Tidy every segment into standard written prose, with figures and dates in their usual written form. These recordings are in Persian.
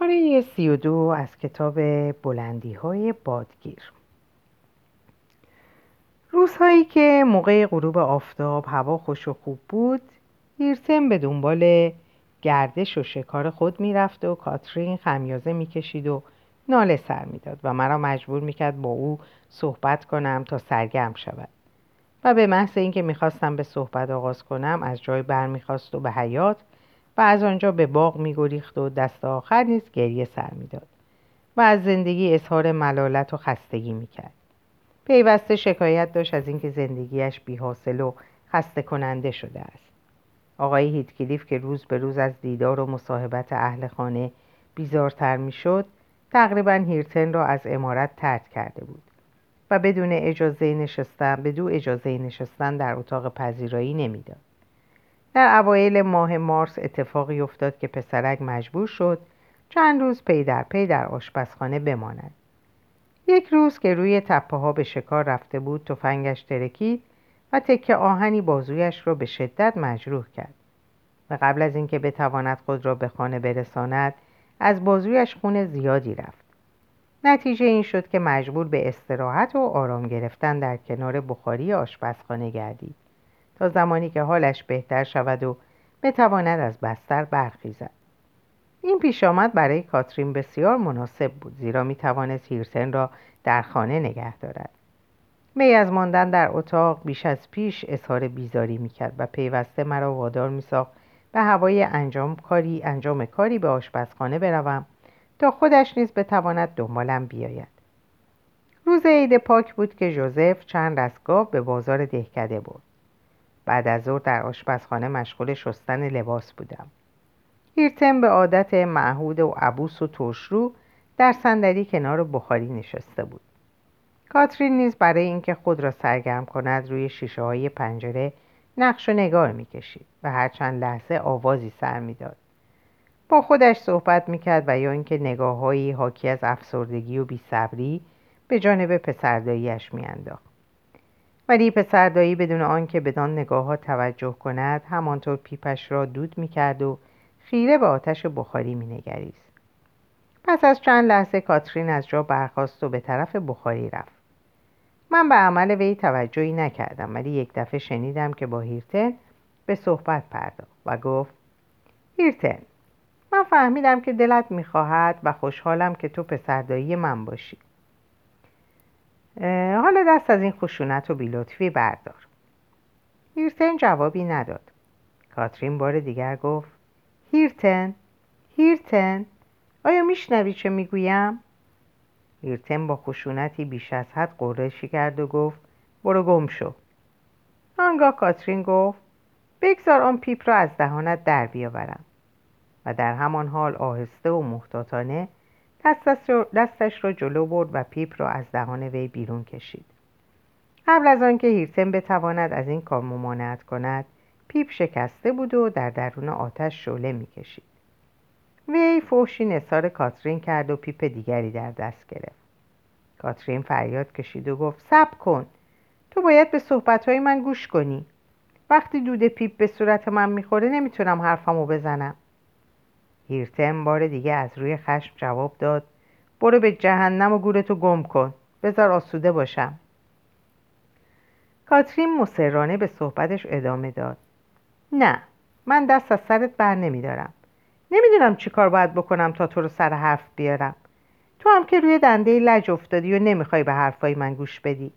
پاره 32 از کتاب بلندی‌های بادگیر. روزهایی که موقع غروب آفتاب هوا خوش و خوب بود، هیرسن به دنبال گردش و شکار خود میرفت و کاترین خمیازه میکشید و ناله سر میداد و مرا مجبور میکرد با او صحبت کنم تا سرگرم شود و به محض اینکه میخواستم به صحبت آغاز کنم از جای بر میخواست و به حیاط و از آنجا به باغ میگریخت و دست آخر نیز گریه سر میداد و از زندگی اظهار ملالت و خستگی میکرد. پیوسته شکایت داشت از اینکه زندگیش بی‌حاصل و خسته کننده شده است. آقای هیتکلیف که روز به روز از دیدار و مصاحبت اهل خانه بیزارتر میشد، تقریباً هیرتن را از عمارت ترد کرده بود و بدون اجازه نشستن در اتاق پذیرایی نمیداد. در اوایل ماه مارس اتفاقی افتاد که پسرک مجبور شد چند روز پی در پی در آشپزخانه بماند. یک روز که روی تپه‌ها به شکار رفته بود، تفنگش ترکید و تکه آهنی بازویش را به شدت مجروح کرد و قبل از اینکه بتواند خود را به خانه برساند، از بازویش خون زیادی رفت. نتیجه این شد که مجبور به استراحت و آرام گرفتن در کنار بخاری آشپزخانه گردید تا زمانی که حالش بهتر شود و بتواند از بستر برخیزد. این پیش آمد برای کاترین بسیار مناسب بود، زیرا می توانست هیرسن را در خانه نگه دارد. می از ماندن در اتاق بیش از پیش اظهار بیزاری می کرد و پیوسته مرا وادار می ساخت به هوای انجام کاری به آشپزخانه بروم تا خودش نیز بتواند دنبالم بیاید. روز عید پاک بود که جوزف چند دست گاو به بازار دهکده برد. بعد از ظهر در آشپزخانه مشغول شستن لباس بودم. هیرتن به عادت معهود و عبوس و ترشرو در صندلی کنار بخاری نشسته بود. کاترین نیز برای اینکه خود را سرگرم کند روی شیشه‌های پنجره نقش و نگار می‌کشید و هر چند لحظه آوازی سر می‌داد. با خودش صحبت می‌کرد و یا اینکه نگاه‌هایی حاکی از افسردگی و بی‌صبری به جانب پسردایی‌اش می‌انداخت. ولی پسردایی بدون آنکه بدان نگاه‌ها توجه کند، همانطور پیپش را دود می‌کرد و خیره به آتش بخاری می‌نگریست. پس از چند لحظه کاترین از جا برخاست و به طرف بخاری رفت. من به عمل وی توجهی نکردم، ولی یک دفعه شنیدم که با هیرتن به صحبت پرداخت و گفت: هیرتن، من فهمیدم که دلت می‌خواهد و خوشحالم که تو پسردایی من باشی. حالا دست از این خشونت و بی‌لطفی بردار. هیرتن جوابی نداد. کاترین بار دیگر گفت: هیرتن، آیا میشنوی چه میگویم؟ هیرتن با خشونتی بیش از حد غرشی کرد و گفت: برو گم شو. آنگاه کاترین گفت: بگذار آن پیپ را از دهانت در بیاورم. و در همان حال آهسته و محتاطانه دستش را جلو برد و پیپ را از دهان وی بیرون کشید. قبل از آنکه هیرتن بتواند از این کار ممانعت کند، پیپ شکسته بود و در درون آتش شعله می‌کشید. وی فحشی نثار کاترین کرد و پیپ دیگری در دست گرفت. کاترین فریاد کشید و گفت: صبر کن، تو باید به صحبت‌های من گوش کنی. وقتی دود پیپ به صورت من می‌خوره نمی‌تونم حرفمو بزنم. هیرتن بار دیگه از روی خشم جواب داد: برو به جهنم و گورتو گم کن، بذار آسوده باشم. کاترین مصرانه به صحبتش ادامه داد: نه، من دست از سرت بر نمیدارم. نمیدونم چی کار باید بکنم تا تو رو سر حرف بیارم. تو هم که روی دنده لج افتادی و نمیخوای به حرفای من گوش بدی.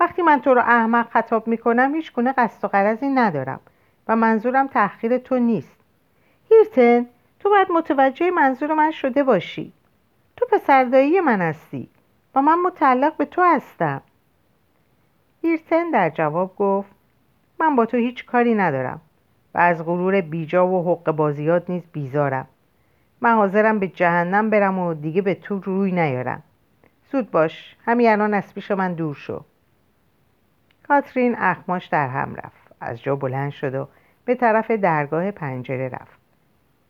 وقتی من تو رو احمق خطاب میکنم هیچ گونه قصد و غرضی ندارم و منظورم تحقیر تو نیست. هیرتن، تو باید متوجه منظور من شده باشی. تو پسردایی من هستی و من متعلق به تو هستم. هیرتن در جواب گفت: من با تو هیچ کاری ندارم و از غرور بیجا و حق بازیات نیز بیزارم. من حاضرم به جهنم برم و دیگه به تو روی نیارم. زود باش، همین الان از پیش من دور شو. کاترین اخماش در هم رفت. از جا بلند شد و به طرف درگاه پنجره رفت.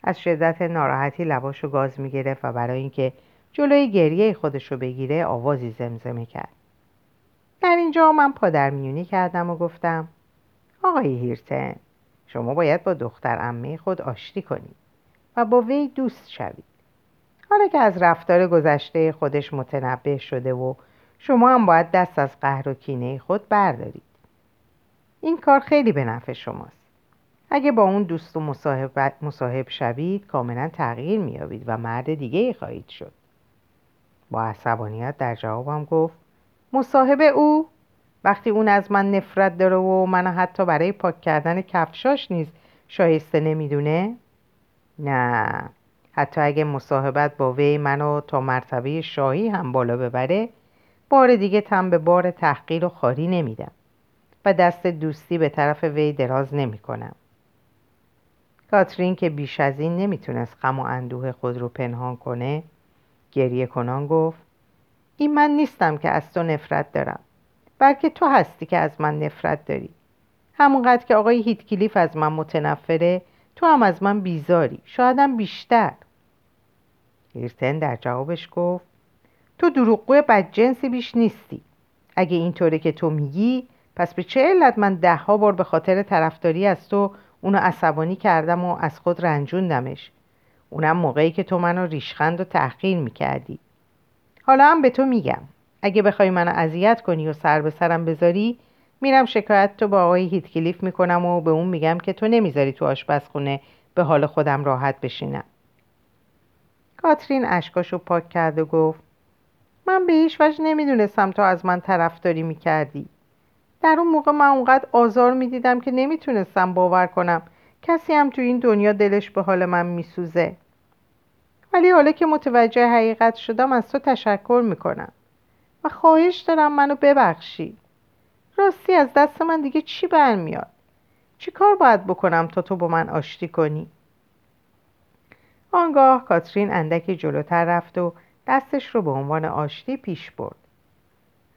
از شدت ناراحتی لباشو گاز می‌گرفت و برای اینکه جلوی گریه خودشو بگیره آوازی زمزمه کرد. در اینجا من پادرمیونی کردم و گفتم: آقای هیرتن، شما باید با دختر عمه خود آشتی کنید و با وی دوست شوید. حالا که از رفتار گذشته خودش متنبه شده و شما هم باید دست از قهر و کینه خود بردارید. این کار خیلی به نفع شماست. اگه با اون دوست و مصاحب شوید کاملا تغییر می‌یابید و مرد دیگه‌ای خواهید شد. با عصبانیت در جوابم گفت: مصاحب او؟ وقتی اون از من نفرت داره و منو حتی برای پاک کردن کفشاش نیز شایسته نمیدونه؟ نه، حتی اگه مصاحبت با وی منو تا مرتبه شاهی هم بالا ببره، بار دیگه تن به بار تحقیر و خاری نمیدم و دست دوستی به طرف وی دراز نمی کنم. کاترین که بیش از این نمیتونست غم و اندوه خود رو پنهان کنه، گریه کنان گفت: این من نیستم که از تو نفرت دارم، بلکه تو هستی که از من نفرت داری. همونقدر که آقای هیتکلیف از من متنفره، تو هم از من بیزاری، شایدم بیشتر. هیرتن در جوابش گفت: تو دروغگو بدجنسی بیش نیستی. اگه اینطوره که تو میگی، پس به چه علت من 10 بار به خاطر طرفداری از تو اونو عصبانی کردم و از خود رنجوندمش، اونم موقعی که تو منو ریشخند و تحقیر میکردی. حالا هم به تو میگم، اگه بخوای منو اذیت کنی و سر به سرم بذاری، میرم شکایت تو با آقای هیتکلیف میکنم و به اون میگم که تو نمیذاری تو آشپزخونه به حال خودم راحت بشینم. کاترین اشکاشو پاک کرد و گفت: من به هیچ وجه نمیدونستم تو از من طرفداری میکردی. در اون موقع من اونقدر آزار میدیدم که نمیتونستم باور کنم کسی هم تو این دنیا دلش به حال من میسوزه. ولی حالا که متوجه حقیقت شدم از تو تشکر میکنم و خواهش دارم منو ببخشی. راستی از دست من دیگه چی برمیاد؟ چی کار باید بکنم تا تو با من آشتی کنی؟ آنگاه کاترین اندکی جلوتر رفت و دستش رو به عنوان آشتی پیش برد.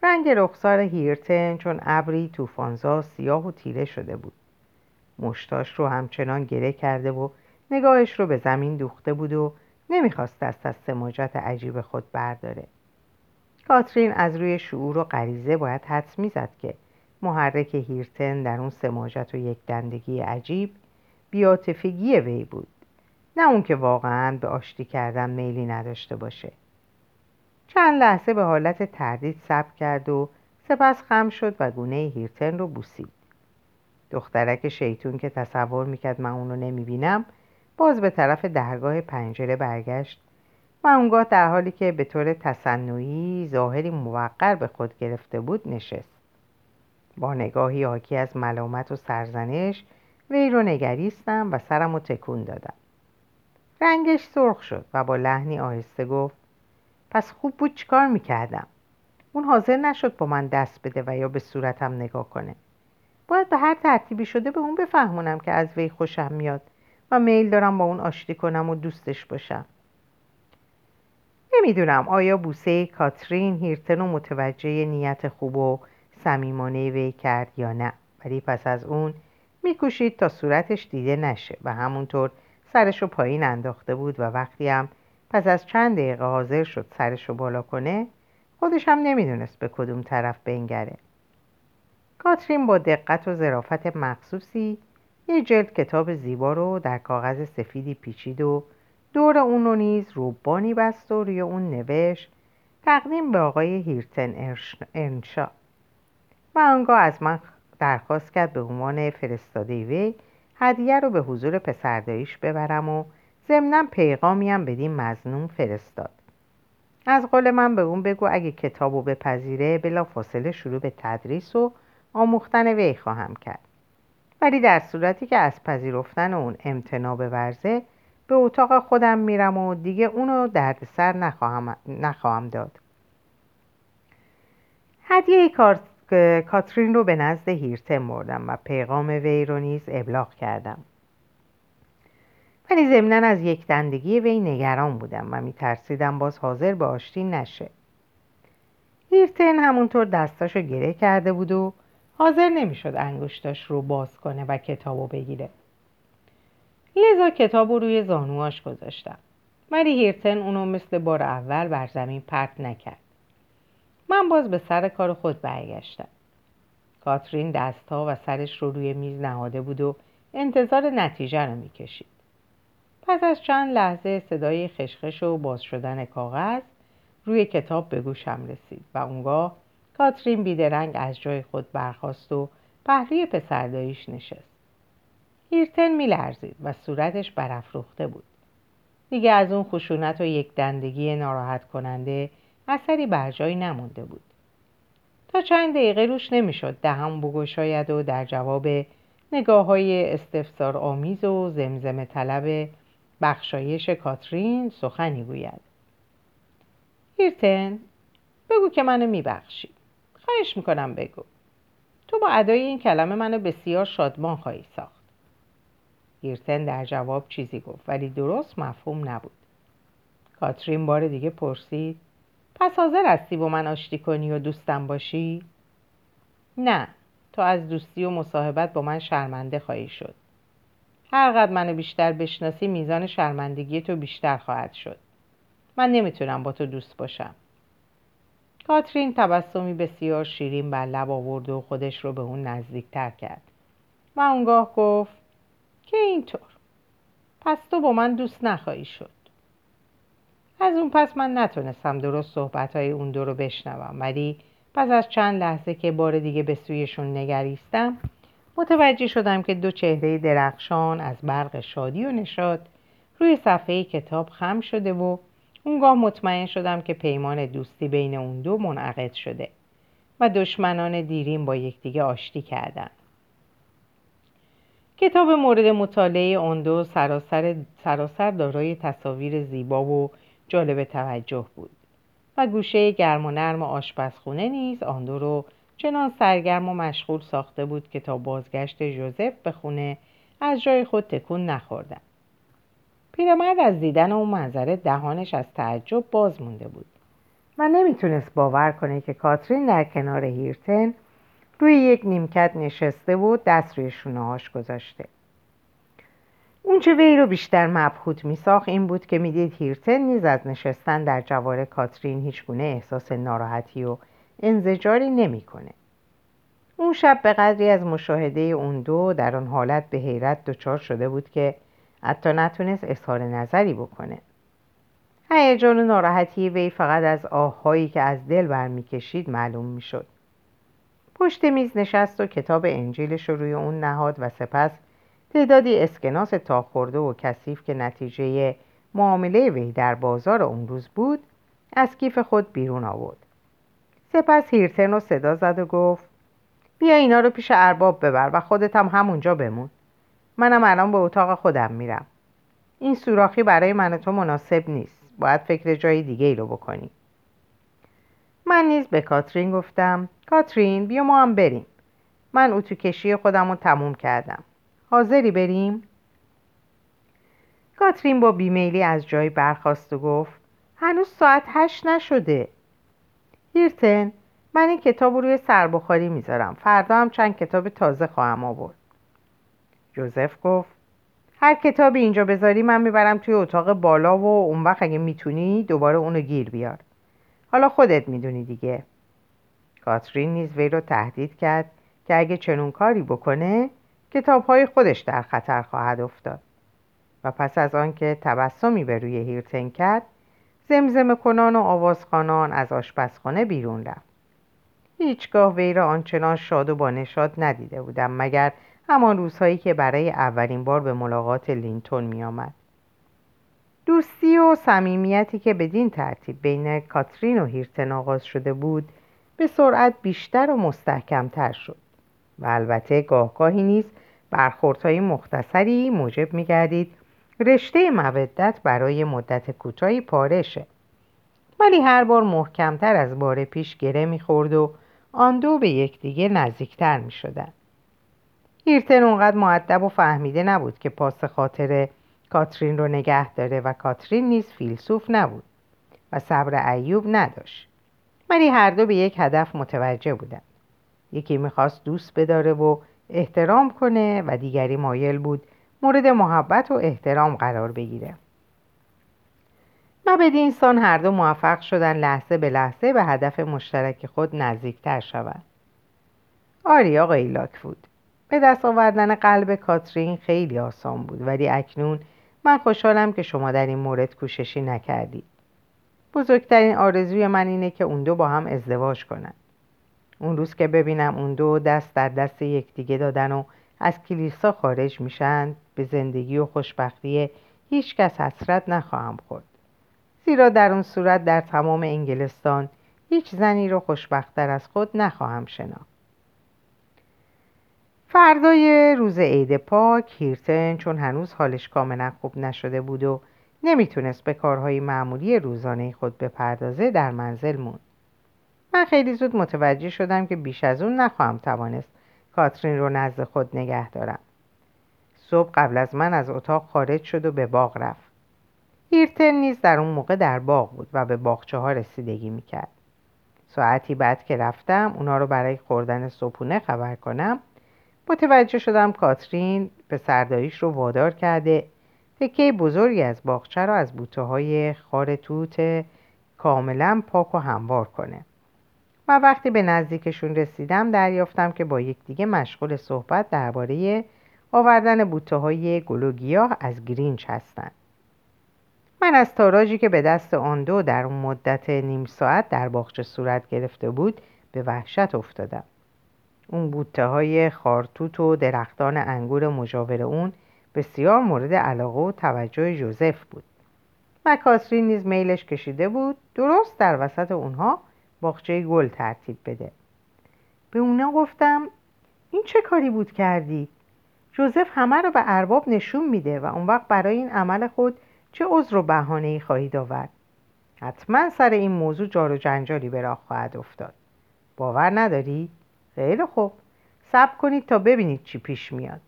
رنگ رخسار هیرتن چون ابری طوفان‌زا سیاه و تیره شده بود. مشتاش رو همچنان گره کرده و نگاهش رو به زمین دوخته بود و نمیخواست دست از سماجت عجیب خود برداره. کاترین از روی شعور و غریزه باید حدس میزد که محرک هیرتن در اون سماجت و یک دندگی عجیب بی‌عاطفگی وی بود، نه اون که واقعاً به آشتی کردن میلی نداشته باشه. چند لحظه به حالت تردید صبر کرد و سپس خم شد و گونه هیرتن رو بوسید. دخترک شیطون که تصور میکرد من اونو نمیبینم، باز به طرف درگاه پنجره برگشت و اونگاه در حالی که به طور تصنعی ظاهری موقر به خود گرفته بود نشست. با نگاهی حاکی از ملامت و سرزنش وی رو نگریستم و سرم رو تکون دادم. رنگش سرخ شد و با لحنی آهسته گفت: پس خوب بود چیکار میکردم؟ اون حاضر نشد با من دست بده و یا به صورتم نگاه کنه. باید به هر ترتیبی شده به اون بفهمونم که از وی خوشم میاد و میل دارم با اون آشتی کنم و دوستش باشم. نمیدونم آیا بوسه کاترین هیرتن رو متوجه نیت خوب و صمیمانه وی کرد یا نه، ولی پس از اون میکوشید تا صورتش دیده نشه و همونطور سرشو پایین انداخته بود و وقتی هم پس از چند دقیقه حاضر شد سرشو بالا کنه، خودش هم نمیدونست به کدوم طرف بنگره. کاترین با دقت و ظرافت مخصوصی یه جلد کتاب زیبا رو در کاغذ سفیدی پیچید و دور اون رو نیز روبانی بست و روی اون نوشت: تقدیم به آقای هیرتن ارنشا. و آنگاه از من درخواست کرد به عنوان فرستاده وی هدیه رو به حضور پسرداییش ببرم و ضمناً پیغامی هم بدین مظنون فرستاد. از قول من به اون بگو اگه کتابو بپذیره بلا فاصله شروع به تدریس و آموختن وی خواهم کرد، ولی در صورتی که از پذیرفتن اون امتناع بورزه به اتاق خودم میرم و دیگه اونو دردسر نخواهم داد. هدیه کاترین رو به نزد هیرتن بردم و پیغام وی رو نیز ابلاغ کردم. ولی ضمناً از یک دندگی وی نگران بودم و میترسیدم باز حاضر به آشتی نشه. هیرتن همونطور دستاشو گره کرده بود و حاضر نمیشد انگشتاش رو باز کنه و کتابو بگیره. لذا کتابو روی زانواش گذاشتم، ولی هیرتن اونو مثل بار اول بر زمین پرت نکرد. من باز به سر کار خود برگشتم. کاترین دستها و سرش رو روی میز نهاده بود و انتظار نتیجه رو میکشید. پس از چند لحظه صدای خشخش و باز شدن کاغذ روی کتاب به گوشم رسید و اونگاه کاترین بیدرنگ از جای خود برخاست و پهلوی پسرداییش نشست. هیرتن میلرزید و صورتش برافروخته بود. دیگه از اون خشونت و یک دندگی ناراحت کننده اثری بر جای نمونده بود. تا چند دقیقه روش نمیشد دهان بگشاید و در جواب نگاه‌های استفسارآمیز و زمزمه طلب بخشایش کاترین سخنی گوید. هیرتن، بگو که منو میبخشی. خواهش میکنم بگو. تو با ادای این کلمه منو بسیار شادمان خواهی ساخت. هیرتن در جواب چیزی گفت ولی درست مفهوم نبود. کاترین بار دیگه پرسید: پس حاضر هستی با من آشتی کنی و دوستم باشی؟ نه، تو از دوستی و مصاحبت با من شرمنده خواهی شد. هرقدر منو بیشتر بشناسی میزان شرمندگی تو بیشتر خواهد شد. من نمیتونم با تو دوست باشم. کاترین تبسمی بسیار شیرین بر لب آورد و خودش رو به اون نزدیکتر کرد. و اونگاه گفت که اینطور. پس تو با من دوست نخواهی شد. از اون پس من نتونستم درست صحبت‌های اون دو رو بشنوم، ولی پس از چند لحظه که بار دیگه به سویشون نگریستم متوجه شدم که دو چهره درخشان از برق شادی و نشاط روی صفحه کتاب خم شده و اونگاه مطمئن شدم که پیمان دوستی بین اون دو منعقد شده و دشمنان دیرین با یکدیگه آشتی کردند. کتاب مورد مطالعه اون دو سراسر دارای تصاویر زیبا و جالب توجه بود و گوشه گرم و نرم آشپزخونه نیز آن دو رو چنان سرگرم و مشغول ساخته بود که تا بازگشت جوزف به خونه از جای خود تکون نخوردند. پیرمرد از دیدن اون منظره دهانش از تعجب باز مونده بود و نمیتونست باور کنه که کاترین در کنار هیرتن روی یک نیمکت نشسته و دست روی شونه‌هاش گذاشته. اون چه وی رو بیشتر مبهوت می‌ساخت این بود که می‌دید هیرتن نیز از نشستن در جوار کاترین هیچگونه احساس ناراحتی و انزجاری نمی‌کنه. اون شب به قدری از مشاهده اون دو در آن حالت به حیرت دچار شده بود که حتی نتونست اظهار نظری بکنه. هیجان و ناراحتی وی فقط از آه‌هایی که از دل برمی‌کشید معلوم می‌شد. پشت میز نشست و کتاب انجیلش رو روی اون نهاد و سپس تعدادی اسکناس تا خورده و کثیف که نتیجه معامله وی در بازار اون روز بود از کیف خود بیرون آورد. سپس هیرتن رو صدا زد و گفت: بیا اینا رو پیش ارباب ببر و خودت هم همونجا بمون. منم الان به اتاق خودم میرم. این سوراخی برای من و تو مناسب نیست. باید فکر جای دیگه ای رو بکنی. من نیز به کاترین گفتم: کاترین، بیا ما هم بریم. من اتو کشی خودم رو تموم کردم. حاضری بریم؟ کاترین با بیمیلی از جای برخاست و گفت: هنوز ساعت 8 نشده. هیرتن، من این کتاب روی سربخاری میذارم. فردا هم چند کتاب تازه خواهم آورد. جوزف گفت: هر کتابی اینجا بذاری من میبرم توی اتاق بالا و اون وقت اگه میتونی دوباره اونو گیر بیار. حالا خودت میدونی دیگه. کاترین نیز وی رو تهدید کرد که اگه چنون کاری بکنه کتاب‌های خودش در خطر خواهد افتاد و پس از آن که تبسمی به روی هیرتن کرد زمزمه کنان و آوازخوانان از آشپزخانه بیرون رفت. هیچگاه وی را آنچنان شاد و با نشاط ندیده بودم مگر همان روزهایی که برای اولین بار به ملاقات لینتون می آمد. دوستی و صمیمیتی که بدین ترتیب بین کاترین و هیرتن آغاز شده بود به سرعت بیشتر و مستحکمتر شد و البته گاهگاهی نیز برخوردهای مختصری موجب می‌گردید رشته مودت برای مدت کوتاهی پاره شد، ولی هر بار محکمتر از بار پیش گره می‌خورد و آن دو به یکدیگر نزدیکتر می‌شدند. هیرتن اونقدر مؤدب و فهمیده نبود که پاس خاطر کاترین رو نگه داره و کاترین نیز فیلسوف نبود و صبر ایوب نداشت، ولی هر دو به یک هدف متوجه بودند. یکی میخواست دوست بداره و احترام کنه و دیگری مایل بود مورد محبت و احترام قرار بگیره. و بدین سان هر دو موفق شدن لحظه به لحظه به هدف مشترک خود نزدیکتر شوند. آری آقای لاک‌فود، به دست آوردن قلب کاترین خیلی آسان بود، ولی اکنون من خوشحالم که شما در این مورد کوششی نکردید. بزرگترین آرزوی من اینه که اون دو با هم ازدواج کنن. اون روز که ببینم اون دو دست در دست یکدیگه دادن و از کلیسا خارج میشن، به زندگی و خوشبختی هیچ کس حسرت نخواهم خورد. زیرا در اون صورت در تمام انگلستان هیچ زنی رو خوشبخت‌تر از خود نخواهم شناخت. فردای روز عید پاک، هیرتن چون هنوز حالش کاملا خوب نشده بود و نمیتونست به کارهای معمولی روزانه خود بپردازه، در منزل موند. من خیلی زود متوجه شدم که بیش از اون نخواهم توانست کاترین رو نزد خود نگه دارم. صبح قبل از من از اتاق خارج شد و به باغ رفت. هیرتن نیز در اون موقع در باغ بود و به باغچه ها رسیدگی میکرد. ساعتی بعد که رفتم اونا رو برای خوردن صبحونه خبر کنم، متوجه شدم کاترین به سرداریش رو وادار کرده تکه بزرگی از باغچه را از بوته‌های خار توت کاملا پاک و هموار کنه. و وقتی به نزدیکشون رسیدم دریافتم که با یکدیگه مشغول صحبت درباره آوردن بوته‌های گل و گیاه از گرینچ هستند. من از تاراجی که به دست آن دو در اون مدت نیم ساعت در باغچه صورت گرفته بود به وحشت افتادم. اون بوته‌های خارتوت و درختان انگور مجاور اون بسیار مورد علاقه و توجه جوزف بود. مکاسری نیز میلش کشیده بود درست در وسط اونها باغچه گل ترتیب بده. به اونا گفتم این چه کاری بود کردی؟ جوزف همه رو به ارباب نشون میده و اون وقت برای این عمل خود چه عذر و بهانه‌ای خواهید آورد؟ حتما سر این موضوع جار و جنجالی به راه خواهد افتاد. باور نداری؟ خیلی خوب، صبر کنید تا ببینید چی پیش میاد.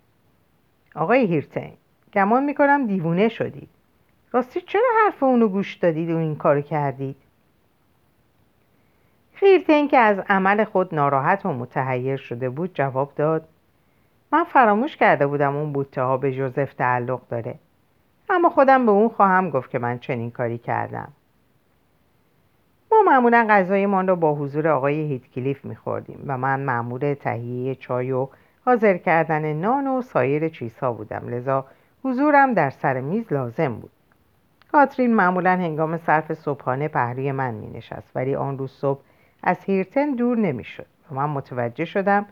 آقای هیرتن، گمان میکنم دیوونه شدید. راستی چرا حرف اونو گوش دادید و این کارو کردید؟ هیرتن که از عمل خود ناراحت و متحیر شده بود جواب داد: من فراموش کرده بودم اون بوته ها به جوزف تعلق داره، اما خودم به اون خواهم گفت که من چنین کاری کردم. ما معمولا غذایمان را با حضور آقای هیتکلیف میخوردیم و من مأمور تهیه چای و حاضر کردن نان و سایر چیزها بودم، لذا حضورم در سر میز لازم بود. کاترین معمولا هنگام صرف صبحانه پهلوی من مینشست، ولی آن روز صبح از هیرتن دور نمیشد و من متوجه شدم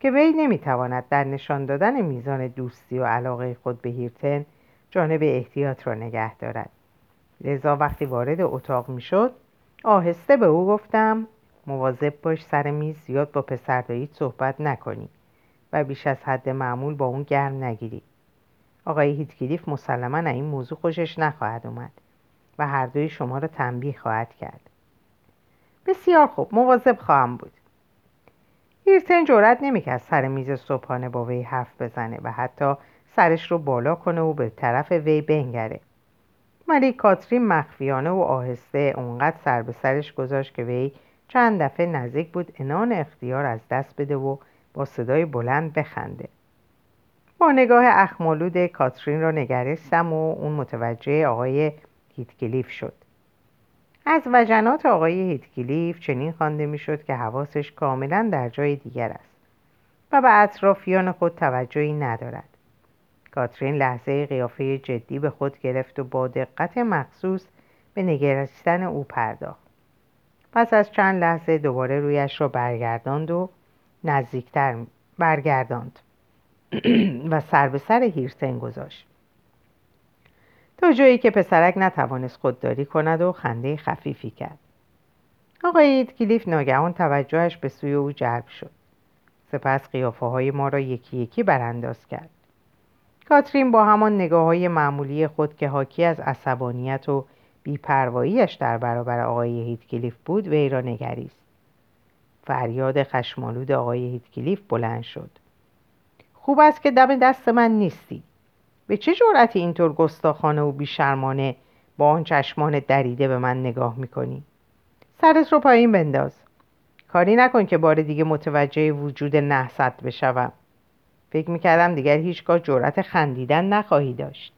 که وی نمیتواند در نشان دادن میزان دوستی و علاقه خود به هیرتن جانب احتیاط را نگه دارد. لذا وقتی وارد اتاق میشد آهسته به او گفتم: مواظب باش سر میز زیاد با پسرداییت صحبت نکنی و بیش از حد معمول با اون گرم نگیری. آقای هیتکلیف مسلماً این موضوع خوشش نخواهد اومد و هر دوی شما را تنبیه خواهد کرد. بسیار خوب، مواظب خواهم بود. هیرتن جرأت نمی‌کرد سر میز صبحانه با وی حرف بزنه و حتی سرش رو بالا کنه و به طرف وی بنگره. ولی کاترین مخفیانه و آهسته اونقدر سر به سرش گذاشت که وی چند دفعه نزدیک بود عنان اختیار از دست بده و با صدای بلند بخنده. با نگاه اخمالود کاترین را نگریستم و اون متوجه آقای هیتکلیف شد. از وجنات آقای هیتکلیف چنین خوانده میشد که حواسش کاملا در جای دیگر است و به اطرافیان خود توجهی ندارد. کاترین لحظه قیافه جدی به خود گرفت و با دقت مخصوص به نگریستن او پرداخت. پس از چند لحظه دوباره رویش را برگرداند و نزدیکتر برگرداند و سر به سر هیرتن گذاشت تا جایی که پسرک نتوانست خودداری کند و خنده خفیفی کرد. آقای هیتکلیف ناگهان توجهش به سوی او جلب شد. سپس قیافه‌های ما را یکی یکی برانداز کرد. کاترین با همان نگاه‌های معمولی خود که حاکی از عصبانیت و بی‌پروایی‌اش در برابر آقای هیتکلیف بود وی را نگریست. فریاد خشمالود آقای هیتکلیف بلند شد: خوب است که دم دست من نیستی. به چه جرأتی اینطور گستاخانه و بی‌شرمانه با آن چشمان دریده به من نگاه می‌کنی؟ سرت رو پایین بنداز. کاری نکن که بار دیگه متوجه وجود نحست بشوم. فکر میکردم دیگر هیچگاه جرأت خندیدن نخواهی داشت.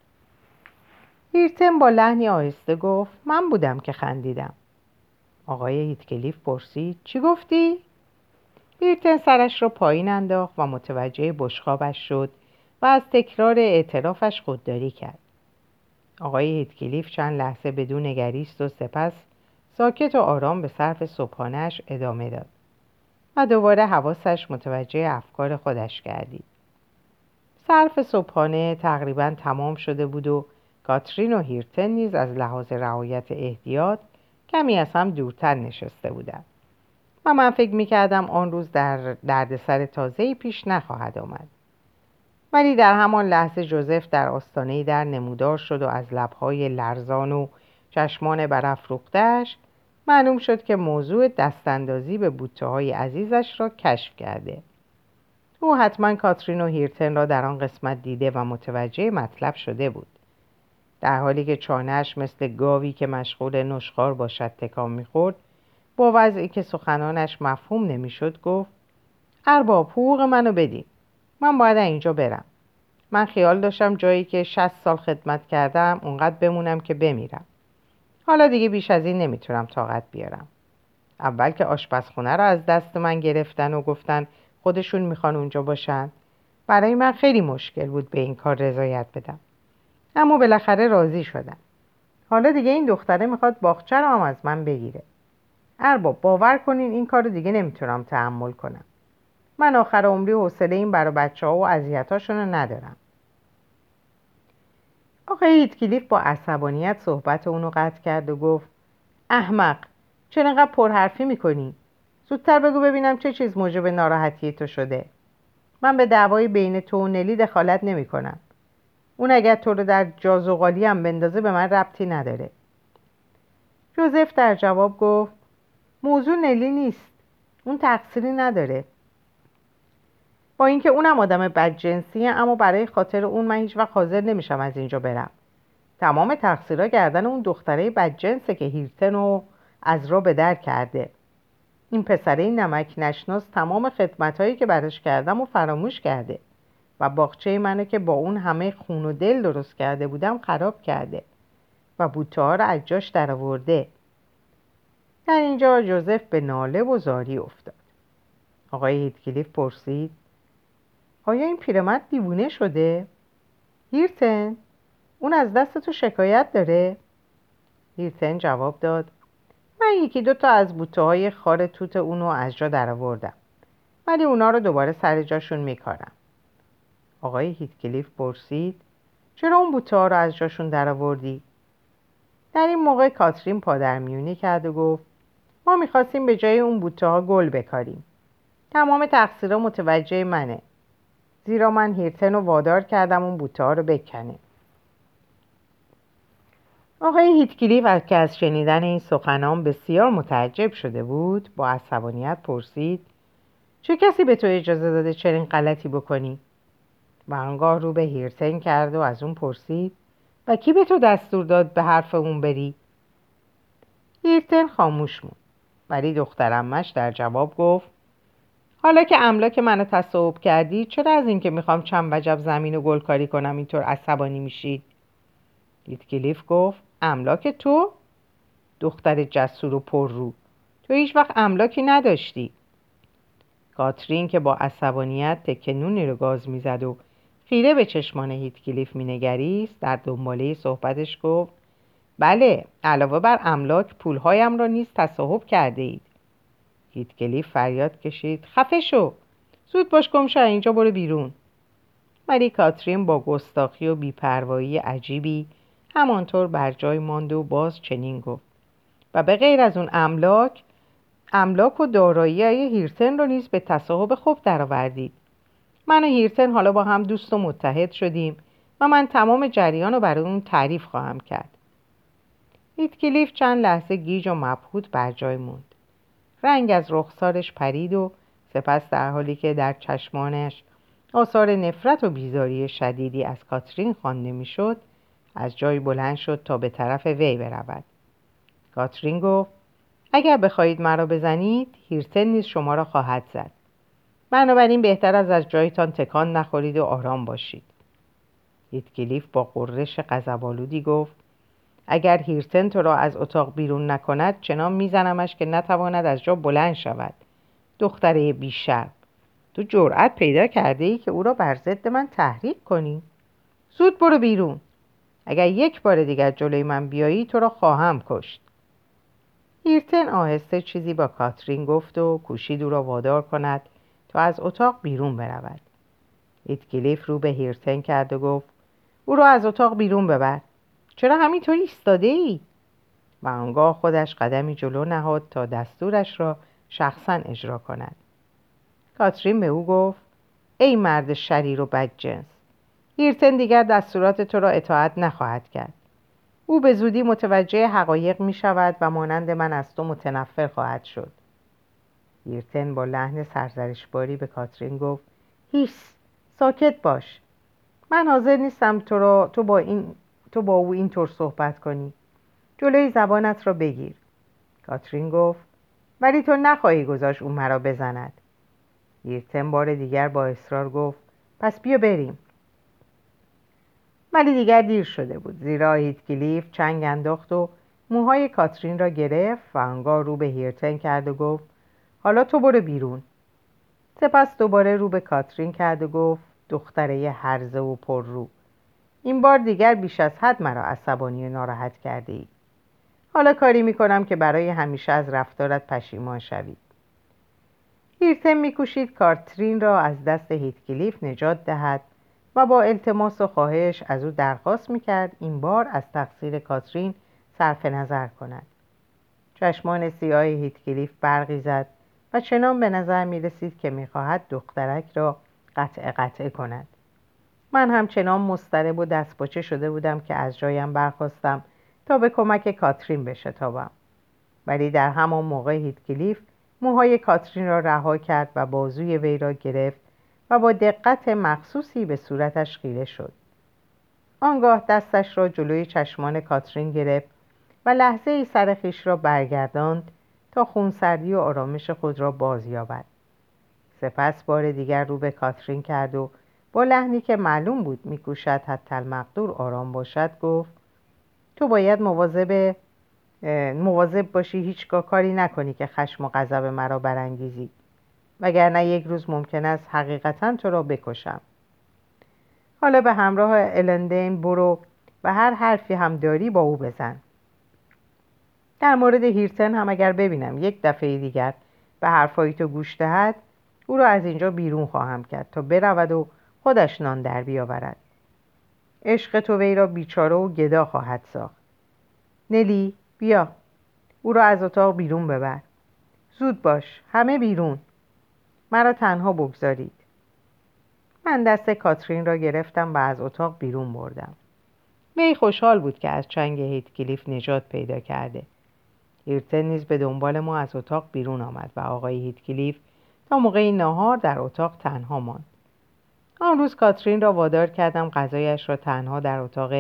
هیرتن با لحنی آهسته گفت: من بودم که خندیدم. آقای هیتکلیف پرسید: چی گفتی؟ هیرتن سرش را پایین انداخت و متوجه بشقابش شد و از تکرار اعترافش خودداری کرد. آقای هیتکلیف چند لحظه بدون نگریست و سپس ساکت و آرام به صرف صبحانه‌اش ادامه داد و دوباره حواسش متوجه افکار خودش گردید. صرف صبحانه تقریباً تمام شده بود و کاترین و هیرتن نیز از لحاظ رعایت احتیاط کمی از هم دورتر نشسته بودند و من فکر می‌کردم آن روز در دردسر تازه‌ای پیش نخواهد آمد. ولی در همان لحظه جوزف در آستانه‌ای در نمودار شد و از لب‌های لرزان و چشمان برافروخته‌اش معلوم شد که موضوع دستاندازی به بوته‌های عزیزش را کشف کرده. او حتما کاترین و هیرتن را در آن قسمت دیده و متوجه مطلب شده بود. در حالی که چانه‌اش مثل گاوی که مشغول نشخوار باشد تکان می‌خورد، با وضعی که سخنانش مفهوم نمی‌شد گفت: ارباب حقوق منو بدین. من باید اینجا برم. من خیال داشتم جایی که 60 سال خدمت کردم اونقدر بمونم که بمیرم. حالا دیگه بیش از این نمیتونم طاقت بیارم. اول که آشپزخونه رو از دست من گرفتن و گفتن خودشون میخوان اونجا باشن، برای من خیلی مشکل بود به این کار رضایت بدم. اما بالاخره راضی شدم. حالا دیگه این دختره میخواد باغچه رو هم از من بگیره. ارباب باور کنین این کارو دیگه نمیتونم تحمل کنم. من آخر عمری حوصله این برای بچه‌ها و اذیتاشون رو ندارم. آقای هیتکلیف با عصبانیت صحبت اونو قطع کرد و گفت: احمق، چرا انقدر پرحرفی میکنی؟ زودتر بگو ببینم چه چیز موجب ناراحتی تو شده. من به دعوای بین تو و نلی دخالت نمیکنم. اون اگر تو رو در جازوقالی هم بندازه به من ربطی نداره. جوزف در جواب گفت: موضوع نلی نیست. اون تقصیری نداره. با اینکه اونم آدم بدجنسیه، اما برای خاطر اون من هیچ وقت حاضر نمیشم از اینجا برم. تمام تقصیرها گردن اون دختره بدجنسه که هیرتن رو از را به در کرده. این پسره نمک نشناس تمام خدمتایی که براش کردم و فراموش کرده و باغچه منو که با اون همه خون و دل درست کرده بودم خراب کرده و بوته‌ها رو از جاش درآورده. در اینجا جوزف به ناله و زاری افتاد. آقای هیتکلیف پرسید: آیا این پیرمرد دیوونه شده؟ هیرتن، اون از دست تو شکایت داره؟ هیرتن جواب داد: من یکی دو تا از بوته‌های خار توت اونو از جا درآوردم، ولی اونا رو دوباره سر جاشون میکارم. آقای هیتکلیف پرسید: چرا اون بوته‌ها رو از جاشون درآوردی؟ در این موقع کاترین پادرمیونی کرد و گفت: ما میخواستیم به جای اون بوته‌ها گل بکاریم. تمام تقصیرها متوجه منه. زیرا من هیرتن رو وادار کردم اون بوته‌ها رو بکنه. آقای هیتکلیف که از شنیدن این سخنان بسیار متعجب شده بود، با عصبانیت پرسید: چه کسی به تو اجازه داده چنین غلطی بکنی؟ و آنگاه رو به هیرتن کرد و از اون پرسید: و کی به تو دستور داد به حرف اون بری؟ هیرتن خاموش موند، ولی دخترمش در جواب گفت: حالا که املاک منو تصاحب کردی، چرا از این که میخوام چند وجب زمین و گلکاری کنم اینطور عصبانی میشی؟ هیتکلیف گفت: املاک تو؟ دختر جسور و پررو، تو هیچ وقت املاکی نداشتی. کاترین که با عصبانیت تکنونی رو گاز میزد و خیره به چشمان هیتکلیف مینگریست، در دنباله صحبتش گفت: بله، علاوه بر املاک پولهایم را نیز تصاحب کرده اید. هیتکلیف فریاد کشید: خفه شو! زود باش گم شو اینجا، برو بیرون. ولی کاترین با گستاخی و بیپروایی عجیبی همانطور بر جای ماند و باز چنین گفت: و به غیر از اون املاک و دارایی هیرتن رو نیز به تصاحب خوب درآوردید. من و هیرتن حالا با هم دوست و متحد شدیم و من تمام جریان رو برای اون تعریف خواهم کرد. هیتکلیف چند لحظه گیج و مبهوت بر جای ماند. رنگ از رخسارش پرید و سپس در حالی که در چشمانش آثار نفرت و بیزاری شدیدی از کاترین خوانده میشد، از جای بلند شد تا به طرف وی برود. کاترین گفت: اگر بخواهید مرا بزنید، هیرتن نیز شما را خواهد زد. بنابراین بهتر از جایتان تکان نخورید و آرام باشید. هیتکلیف با غرش غضب‌آلودی گفت: اگر هیرتن تو را از اتاق بیرون نکند، چنان میزنمش که نتواند از جا بلند شود. دختره بی‌شرم، تو جرأت پیدا کرده ای که او را بر ضد من تحریک کنی؟ زود برو بیرون. اگر یک بار دیگر جلوی من بیایی تو را خواهم کشت. هیرتن آهسته چیزی با کاترین گفت و کوشید او را وادار کند تا از اتاق بیرون برود. ایتکلیف رو به هیرتن کرد و گفت او را از اتاق بیرون ببر. چرا همینطوری ایستاده ای؟ و آنگاه خودش قدمی جلو نهاد تا دستورش را شخصا اجرا کند. کاترین به او گفت ای مرد شریر و بدجنس، هیرتن دیگر دستورات تو را اطاعت نخواهد کرد. او به زودی متوجه حقایق می شود و مانند من از تو متنفر خواهد شد. هیرتن با لحن سرزنش‌باری به کاترین گفت هیس، ساکت باش. من حاضر نیستم تو با او اینطور صحبت کنی. جلوی زبانت را بگیر. کاترین گفت ولی تو نخواهی گذاشت او مرا بزند. هیرتن بار دیگر با اصرار گفت پس بیا بریم. ولی دیگر دیر شده بود، زیرا هیتکلیف چنگ انداخت و موهای کاترین را گرفت و آنگاه رو به هیرتن کرد و گفت حالا تو برو بیرون. سپس دوباره رو به کاترین کرد و گفت دختره هرزه و پر رو، این بار دیگر بیش از حد مرا عصبانی و ناراحت کرده ای. حالا کاری میکنم که برای همیشه از رفتارت پشیمان شوی. هیرتن میکوشید کاترین را از دست هیتکلیف نجات دهد و با التماس و خواهش از او درخواست میکرد این بار از تقصیر کاترین صرف نظر کند. چشمان سیاه هیتکلیف برقی زد و چنان به نظر میرسید که میخواهد دخترک را قطع کند. من همچنان مضطرب و دستپاچه شده بودم که از جایم برخاستم تا به کمک کاترین بشتابم، ولی در همان موقع هیتکلیف موهای کاترین را رها کرد و بازوی وی را گرفت و با دقت مخصوصی به صورتش خیره شد. آنگاه دستش را جلوی چشمان کاترین گرفت و لحظه ای سر خیش را برگرداند تا خونسردی و آرامش خود را باز یابد. سپس بار دیگر رو به کاترین کرد و با لحنی که معلوم بود می‌کوشد حتی المقدور آرام باشد گفت تو باید مواظب باشی هیچگاه کاری نکنی که خشم و غضب مرا برانگیزی، وگرنه یک روز ممکن است حقیقتاً تو را بکشم. حالا به همراه الندین برو و هر حرفی هم داری با او بزن. در مورد هیرتن هم اگر ببینم یک دفعه دیگر به حرفای تو گوش دهد، او را از اینجا بیرون خواهم کرد تا برود و خودش نان در بیاورد. عشق تو وی را بیچاره و گدا خواهد ساخت. نلی، بیا. او را از اتاق بیرون ببر. زود باش، همه بیرون. مرا تنها بگذارید. من دست کاترین را گرفتم و از اتاق بیرون بردم. وی خوشحال بود که از چنگ هیتکلیف نجات پیدا کرده. هیرتن نیز به دنبال ما از اتاق بیرون آمد و آقای هیتکلیف تا موقع نهار در اتاق تنها ماند. آن روز کاترین را وادار کردم غذایش را تنها در اتاق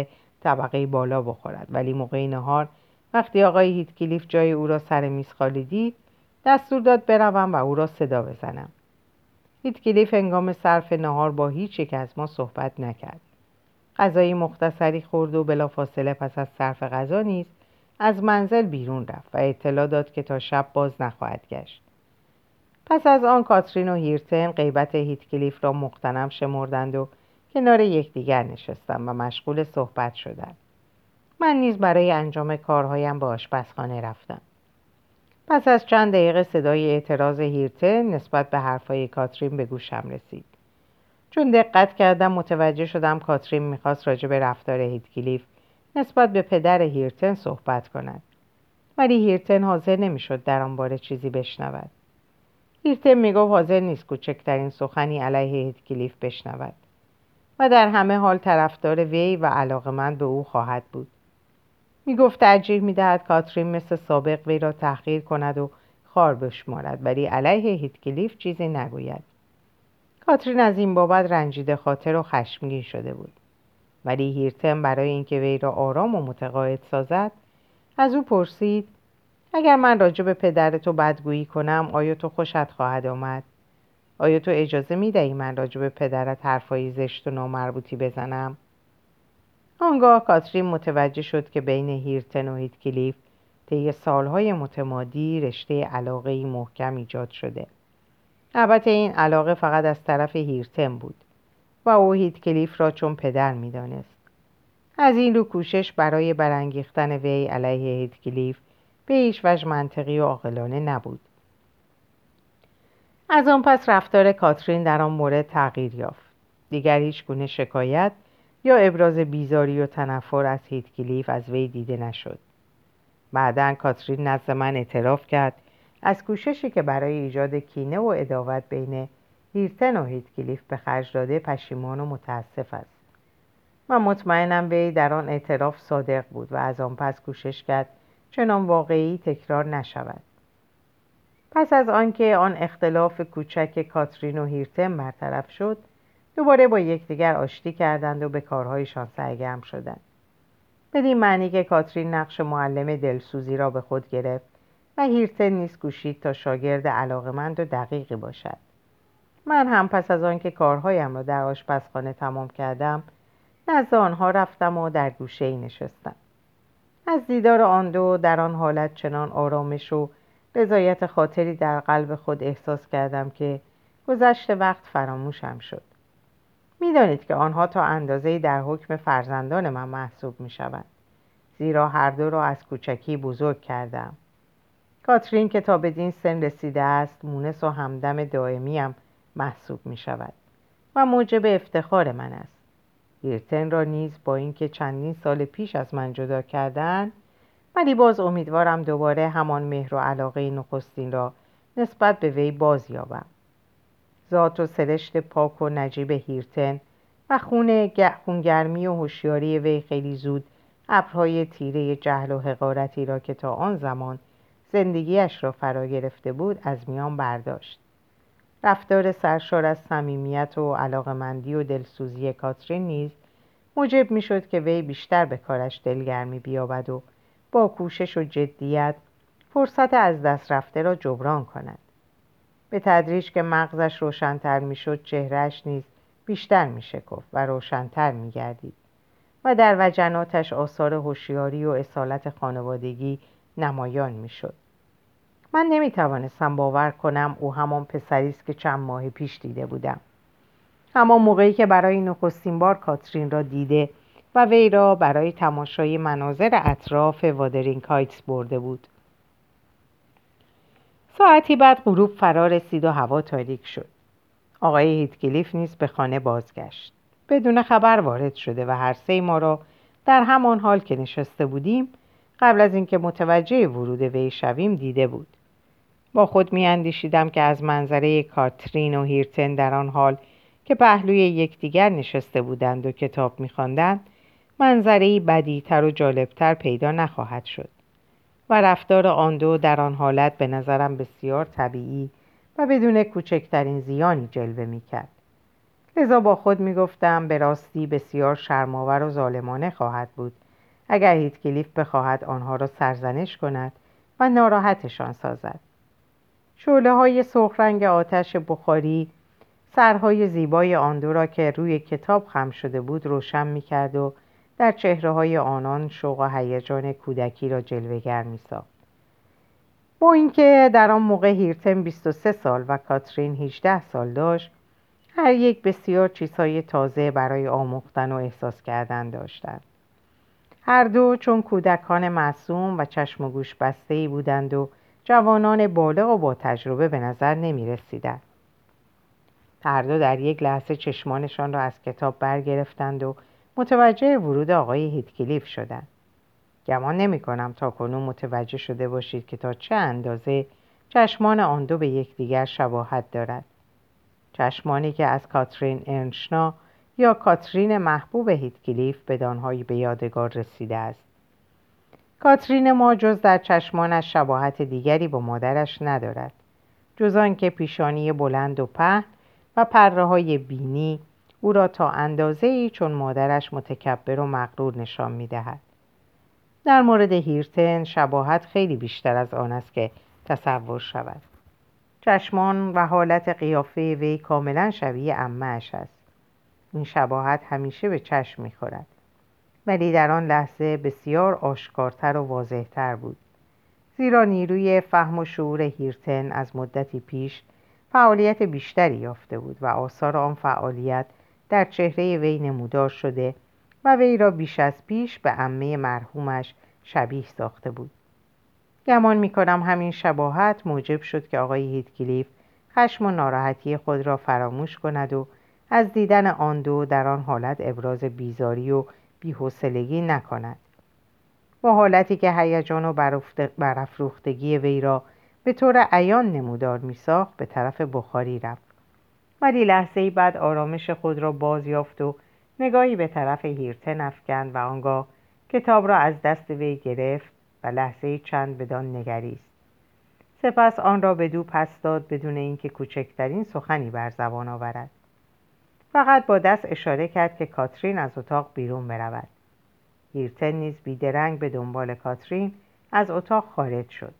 طبقه بالا بخورد، ولی موقع نهار وقتی آقای هیتکلیف جای او را سر میز خالی دید، دستور داد بروم و او را صدا بزنم. هیتکلیف هنگام صرف نهار با هیچ یک از ما صحبت نکرد. غذای مختصری خورد و بلافاصله پس از صرف غذا نیز از منزل بیرون رفت و اطلاع داد که تا شب باز نخواهد گشت. پس از آن کاترین و هیرتن غیبت هیتکلیف را مقتنم شمردند و کنار یکدیگر نشستند و مشغول صحبت شدند. من نیز برای انجام کارهایم به آشپزخانه رفتم. پس از چند دقیقه صدای اعتراض هیرتن نسبت به حرفای کاترین به گوشم رسید. چون دقت کردم متوجه شدم کاترین میخواست راجع به رفتار هیتکلیف نسبت به پدر هیرتن صحبت کند، ولی هیرتن حاضر نمیشد در آن باره چیزی بشنود. هیرتن میگفت حاضر نیست کوچکترین سخنی علیه هیتکلیف بشنود و در همه حال طرفدار وی و علاقه‌مند به او خواهد بود. میگفت ترجیح میدهد کاترین مثل سابق وی را تحقیر کند و خار بشمارد، ولی علیه هیتکلیف چیزی نگوید. کاترین از این بابت رنجیده خاطر و خشمگین شده بود، ولی هیرتن برای اینکه وی را آرام و متقاعد سازد از او پرسید اگر من راجع به پدرت بدگویی کنم آیا تو خوشت خواهد آمد؟ آیا تو اجازه میدهی من راجع به پدرت حرفای زشت و نامربوطی بزنم؟ آنگاه کاترین متوجه شد که بین هیرتن و هیتکلیف طی سالهای متمادی رشته علاقه‌ای محکم ایجاد شده. البته این علاقه فقط از طرف هیرتن بود و او هیتکلیف را چون پدر می‌دانست. از این رو کوشش برای برانگیختن وی علیه هیتکلیف به هیچ وجه منطقی و عاقلانه نبود. از آن پس رفتار کاترین در آن مورد تغییر یافت. دیگر هیچ گونه شکایت یا ابراز بیزاری و تنفر از هیتکلیف از وی دیده نشد. بعداً کاترین نزد من اعتراف کرد از کوششی که برای ایجاد کینه و عداوت بین هیرتن و هیتکلیف به خرج داده پشیمان و متاسف است. من مطمئنم وی در آن اعتراف صادق بود و از آن پس کوشش کرد چنان واقعی تکرار نشود. پس از آنکه آن اختلاف کوچک کاترین و هیرتن برطرف شد، دوباره با یکدیگر آشتی کردند و به کارهایشان سرگرم شدند. بدین معنی که کاترین نقش معلم دلسوزی را به خود گرفت و هیرتن نیز کوشید تا شاگرد علاقمند و دقیقی باشد. من هم پس از آنکه کارهایم را در آشپزخانه تمام کردم، نزد آنها رفتم و در گوشه‌ای نشستم. از دیدار آن دو در آن حالت چنان آرامش و رضایت خاطری در قلب خود احساس کردم که گذشت وقت فراموشم شد. می‌دانید که آنها تا اندازه‌ای در حکم فرزندان من محسوب می‌شوند، زیرا هر دو را از کوچکی بزرگ کردم. کاترین که تا بدین سن رسیده است، مونس و همدم دائمیم محسوب می‌شود و موجب افتخار من است. هیرتن را نیز با اینکه چندین سال پیش از من جدا کردند، ولی باز امیدوارم دوباره همان مهر و علاقه نخستین را نسبت به وی باز یابم. ذات و سرشت پاک و نجیب هیرتن و خونگرمی و هوشیاری وی خیلی زود ابرهای تیره جهل و حقارتی را که تا آن زمان زندگیش را فرا گرفته بود از میان برداشت. رفتار سرشار از صمیمیت و علاقمندی و دلسوزی کاترین نیز موجب میشد که وی بیشتر به کارش دلگرمی بیابد و با کوشش و جدیت فرصت از دست رفته را جبران کند. به تدریج که مغزش روشن‌تر میشد، چهرهش نیز بیشتر میشکفت و روشن‌تر میگردید و در وجناتش آثار هوشیاری و اصالت خانوادگی نمایان میشد. من نمیتوانستم باور کنم او همان پسری است که چند ماه پیش دیده بودم. همان موقعی که برای نخستین بار کاترین را دیده و وی را برای تماشای مناظر اطراف وادرینگ هایتس برده بود. ساعتی بعد غروب فرا رسید و هوا تاریک شد. آقای هیتکلیف نیز به خانه بازگشت. بدون خبر وارد شده و هر سه ما را در همان حال که نشسته بودیم قبل از اینکه متوجه ورود وی شویم دیده بود. با خود می‌اندیشیدم که از منظره کاترین و هیرتن در آن حال که پهلوی یکدیگر نشسته بودند و کتاب می‌خواندند، منظره‌ای بدی‌تر و جالب‌تر پیدا نخواهد شد. و رفتار آن دو در آن حالت به نظرم بسیار طبیعی و بدون کوچکترین زیانی جلوه می‌کرد. لذا با خود می‌گفتم به راستی بسیار شرم‌آور و ظالمانه خواهد بود اگر هیتکلیف بخواهد آنها را سرزنش کند و ناراحتشان سازد. شعله‌های سرخ رنگ آتش بخاری سرهای زیبای آن دو را که روی کتاب خم شده بود روشن می‌کرد و در چهره‌های آنان شوق و هیجان کودکی را جلوه‌گر می‌ساخت. با اینکه در آن موقع هیرتن 23 سال و کاترین 18 سال داشت، هر یک بسیار چیزهای تازه برای آموختن و احساس کردن داشتند. هر دو چون کودکان معصوم و چشم و گوش بسته‌ای بودند و جوانان بالغ و با تجربه به نظر نمی‌رسیدند. هر دو در یک لحظه چشمانشان را از کتاب برگرفتند و متوجه ورود آقای هیتکلیف شدند. گمان نمی‌کنم تاکنون متوجه شده باشید که تا چه اندازه چشمان آن دو به یکدیگر شباهت دارد. چشمانی که از کاترین ارنشنا یا کاترین محبوب هیتکلیف به دانهای به یادگار رسیده است. کاترین ما جز در چشمانش شباهت دیگری با مادرش ندارد، جز آنکه پیشانی بلند و پهن و پره‌های بینی او را تا اندازه‌ای چون مادرش متکبر و مغرور نشان می‌دهد. در مورد هیرتن شباهت خیلی بیشتر از آن است که تصور شود. چشمان و حالت قیافه وی کاملا شبیه عمه‌اش است. این شباهت همیشه به چشم می‌خورد، ولی در آن لحظه بسیار آشکارتر و واضح‌تر بود، زیرا نیروی فهم و شعور هیرتن از مدتی پیش فعالیت بیشتری یافته بود و آثار آن فعالیت در چهره وی نمودار شده و وی را بیش از پیش به عمه مرحومش شبیه ساخته بود. گمان می‌کنم همین شباهت موجب شد که آقای هیتکلیف خشم و ناراحتی خود را فراموش کند و از دیدن آن دو در آن حالت ابراز بیزاری و بی‌حوصلگی نکند. با حالتی که هیجان و برافروختگی وی را به طور عیان نمودار می‌ساخت به طرف بخاری رفت. ولی لحظه‌ای بعد آرامش خود را باز یافت و نگاهی به طرف هیرتن افکند و آنگاه کتاب را از دست وی گرفت و لحظه‌ای چند بدان نگریست. سپس آن را به دو پس داد بدون اینکه کوچکترین سخنی بر زبان آورد. فقط با دست اشاره کرد که کاترین از اتاق بیرون برود. هیرتن نیز بیدرنگ به دنبال کاترین از اتاق خارج شد.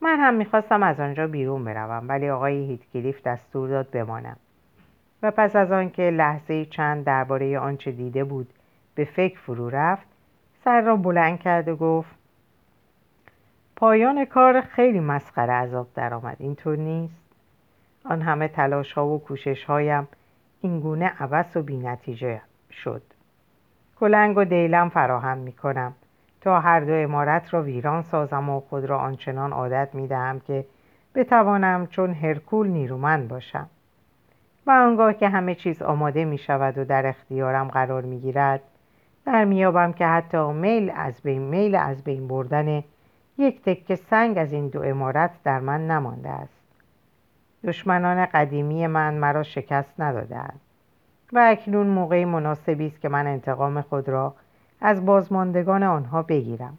من هم میخواستم از آنجا بیرون بروم ولی آقای هیتکلیف دستور داد بمانم و پس از آنکه لحظه چند درباره آنچه دیده بود به فکر فرو رفت سر را بلند کرد و گفت پایان کار خیلی مسخره عذاب در آمد، اینطور نیست؟ آن همه تلاش ها و کوشش هایم اینگونه عبث و بی نتیجه شد. کلنگ و دیلم فراهم میکنم تا هر دو عمارت را ویران سازم و خود را آنچنان عادت میدهم که بتوانم چون هرکول نیرومند باشم و آنگاه که همه چیز آماده می شود و در اختیارم قرار می گیرد در میابم که حتی میل از بین بردن یک تکه سنگ از این دو عمارت در من نمانده است. دشمنان قدیمی من مرا شکست ندادند و اکنون موقع مناسبی است که من انتقام خود را از بازماندگان آنها بگیرم.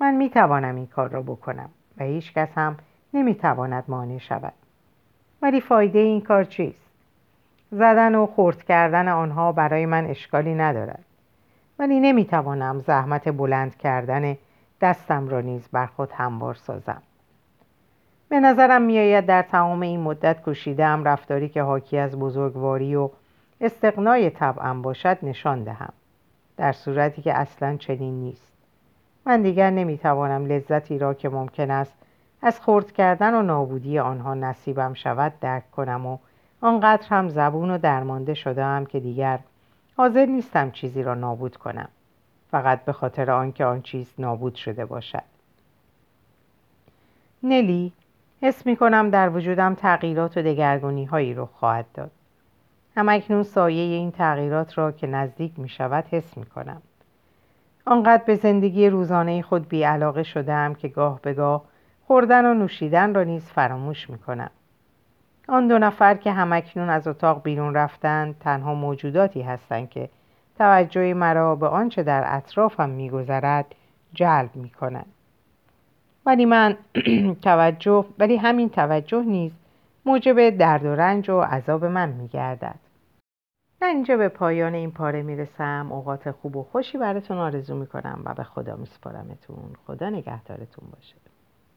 من می توانم این کار را بکنم و هیچ کس هم نمی تواند مانع شود. ولی فایده این کار چیست؟ زدن و خرد کردن آنها برای من اشکالی ندارد. ولی نمی توانم زحمت بلند کردن دستم را نیز بر خود هموار سازم. به نظرم می آید در تمام این مدت کوشیده‌ام رفتاری که حاکی از بزرگواری و استقنای طبعم باشد نشان دهم. در صورتی که اصلاً چنین نیست. من دیگر نمیتوانم لذتی را که ممکن است از خرد کردن و نابودی آنها نصیبم شود درک کنم و آنقدر هم زبون و درمانده شدم که دیگر حاضر نیستم چیزی را نابود کنم فقط به خاطر آنکه آن چیز نابود شده باشد. نلی، حس میکنم در وجودم تغییرات و دگرگونی هایی رو خواهد داد. همکنون سایه این تغییرات را که نزدیک می شود حس می کنم. آنقدر به زندگی روزانه خود بیعلاقه شدم که گاه به گاه خوردن و نوشیدن را نیز فراموش می کنم. آن دو نفر که همکنون از اتاق بیرون رفتند تنها موجوداتی هستند که توجه مرا به آنچه در اطرافم می گذرد جلب می کنند. ولی همین توجه نیز موجب درد و رنج و عذاب من می گردد. من اینجا به پایان این پاره می رسم. اوقات خوب و خوشی براتون آرزو می کنم و به خدا می سپارمتون. خدا نگهدارتون باشه.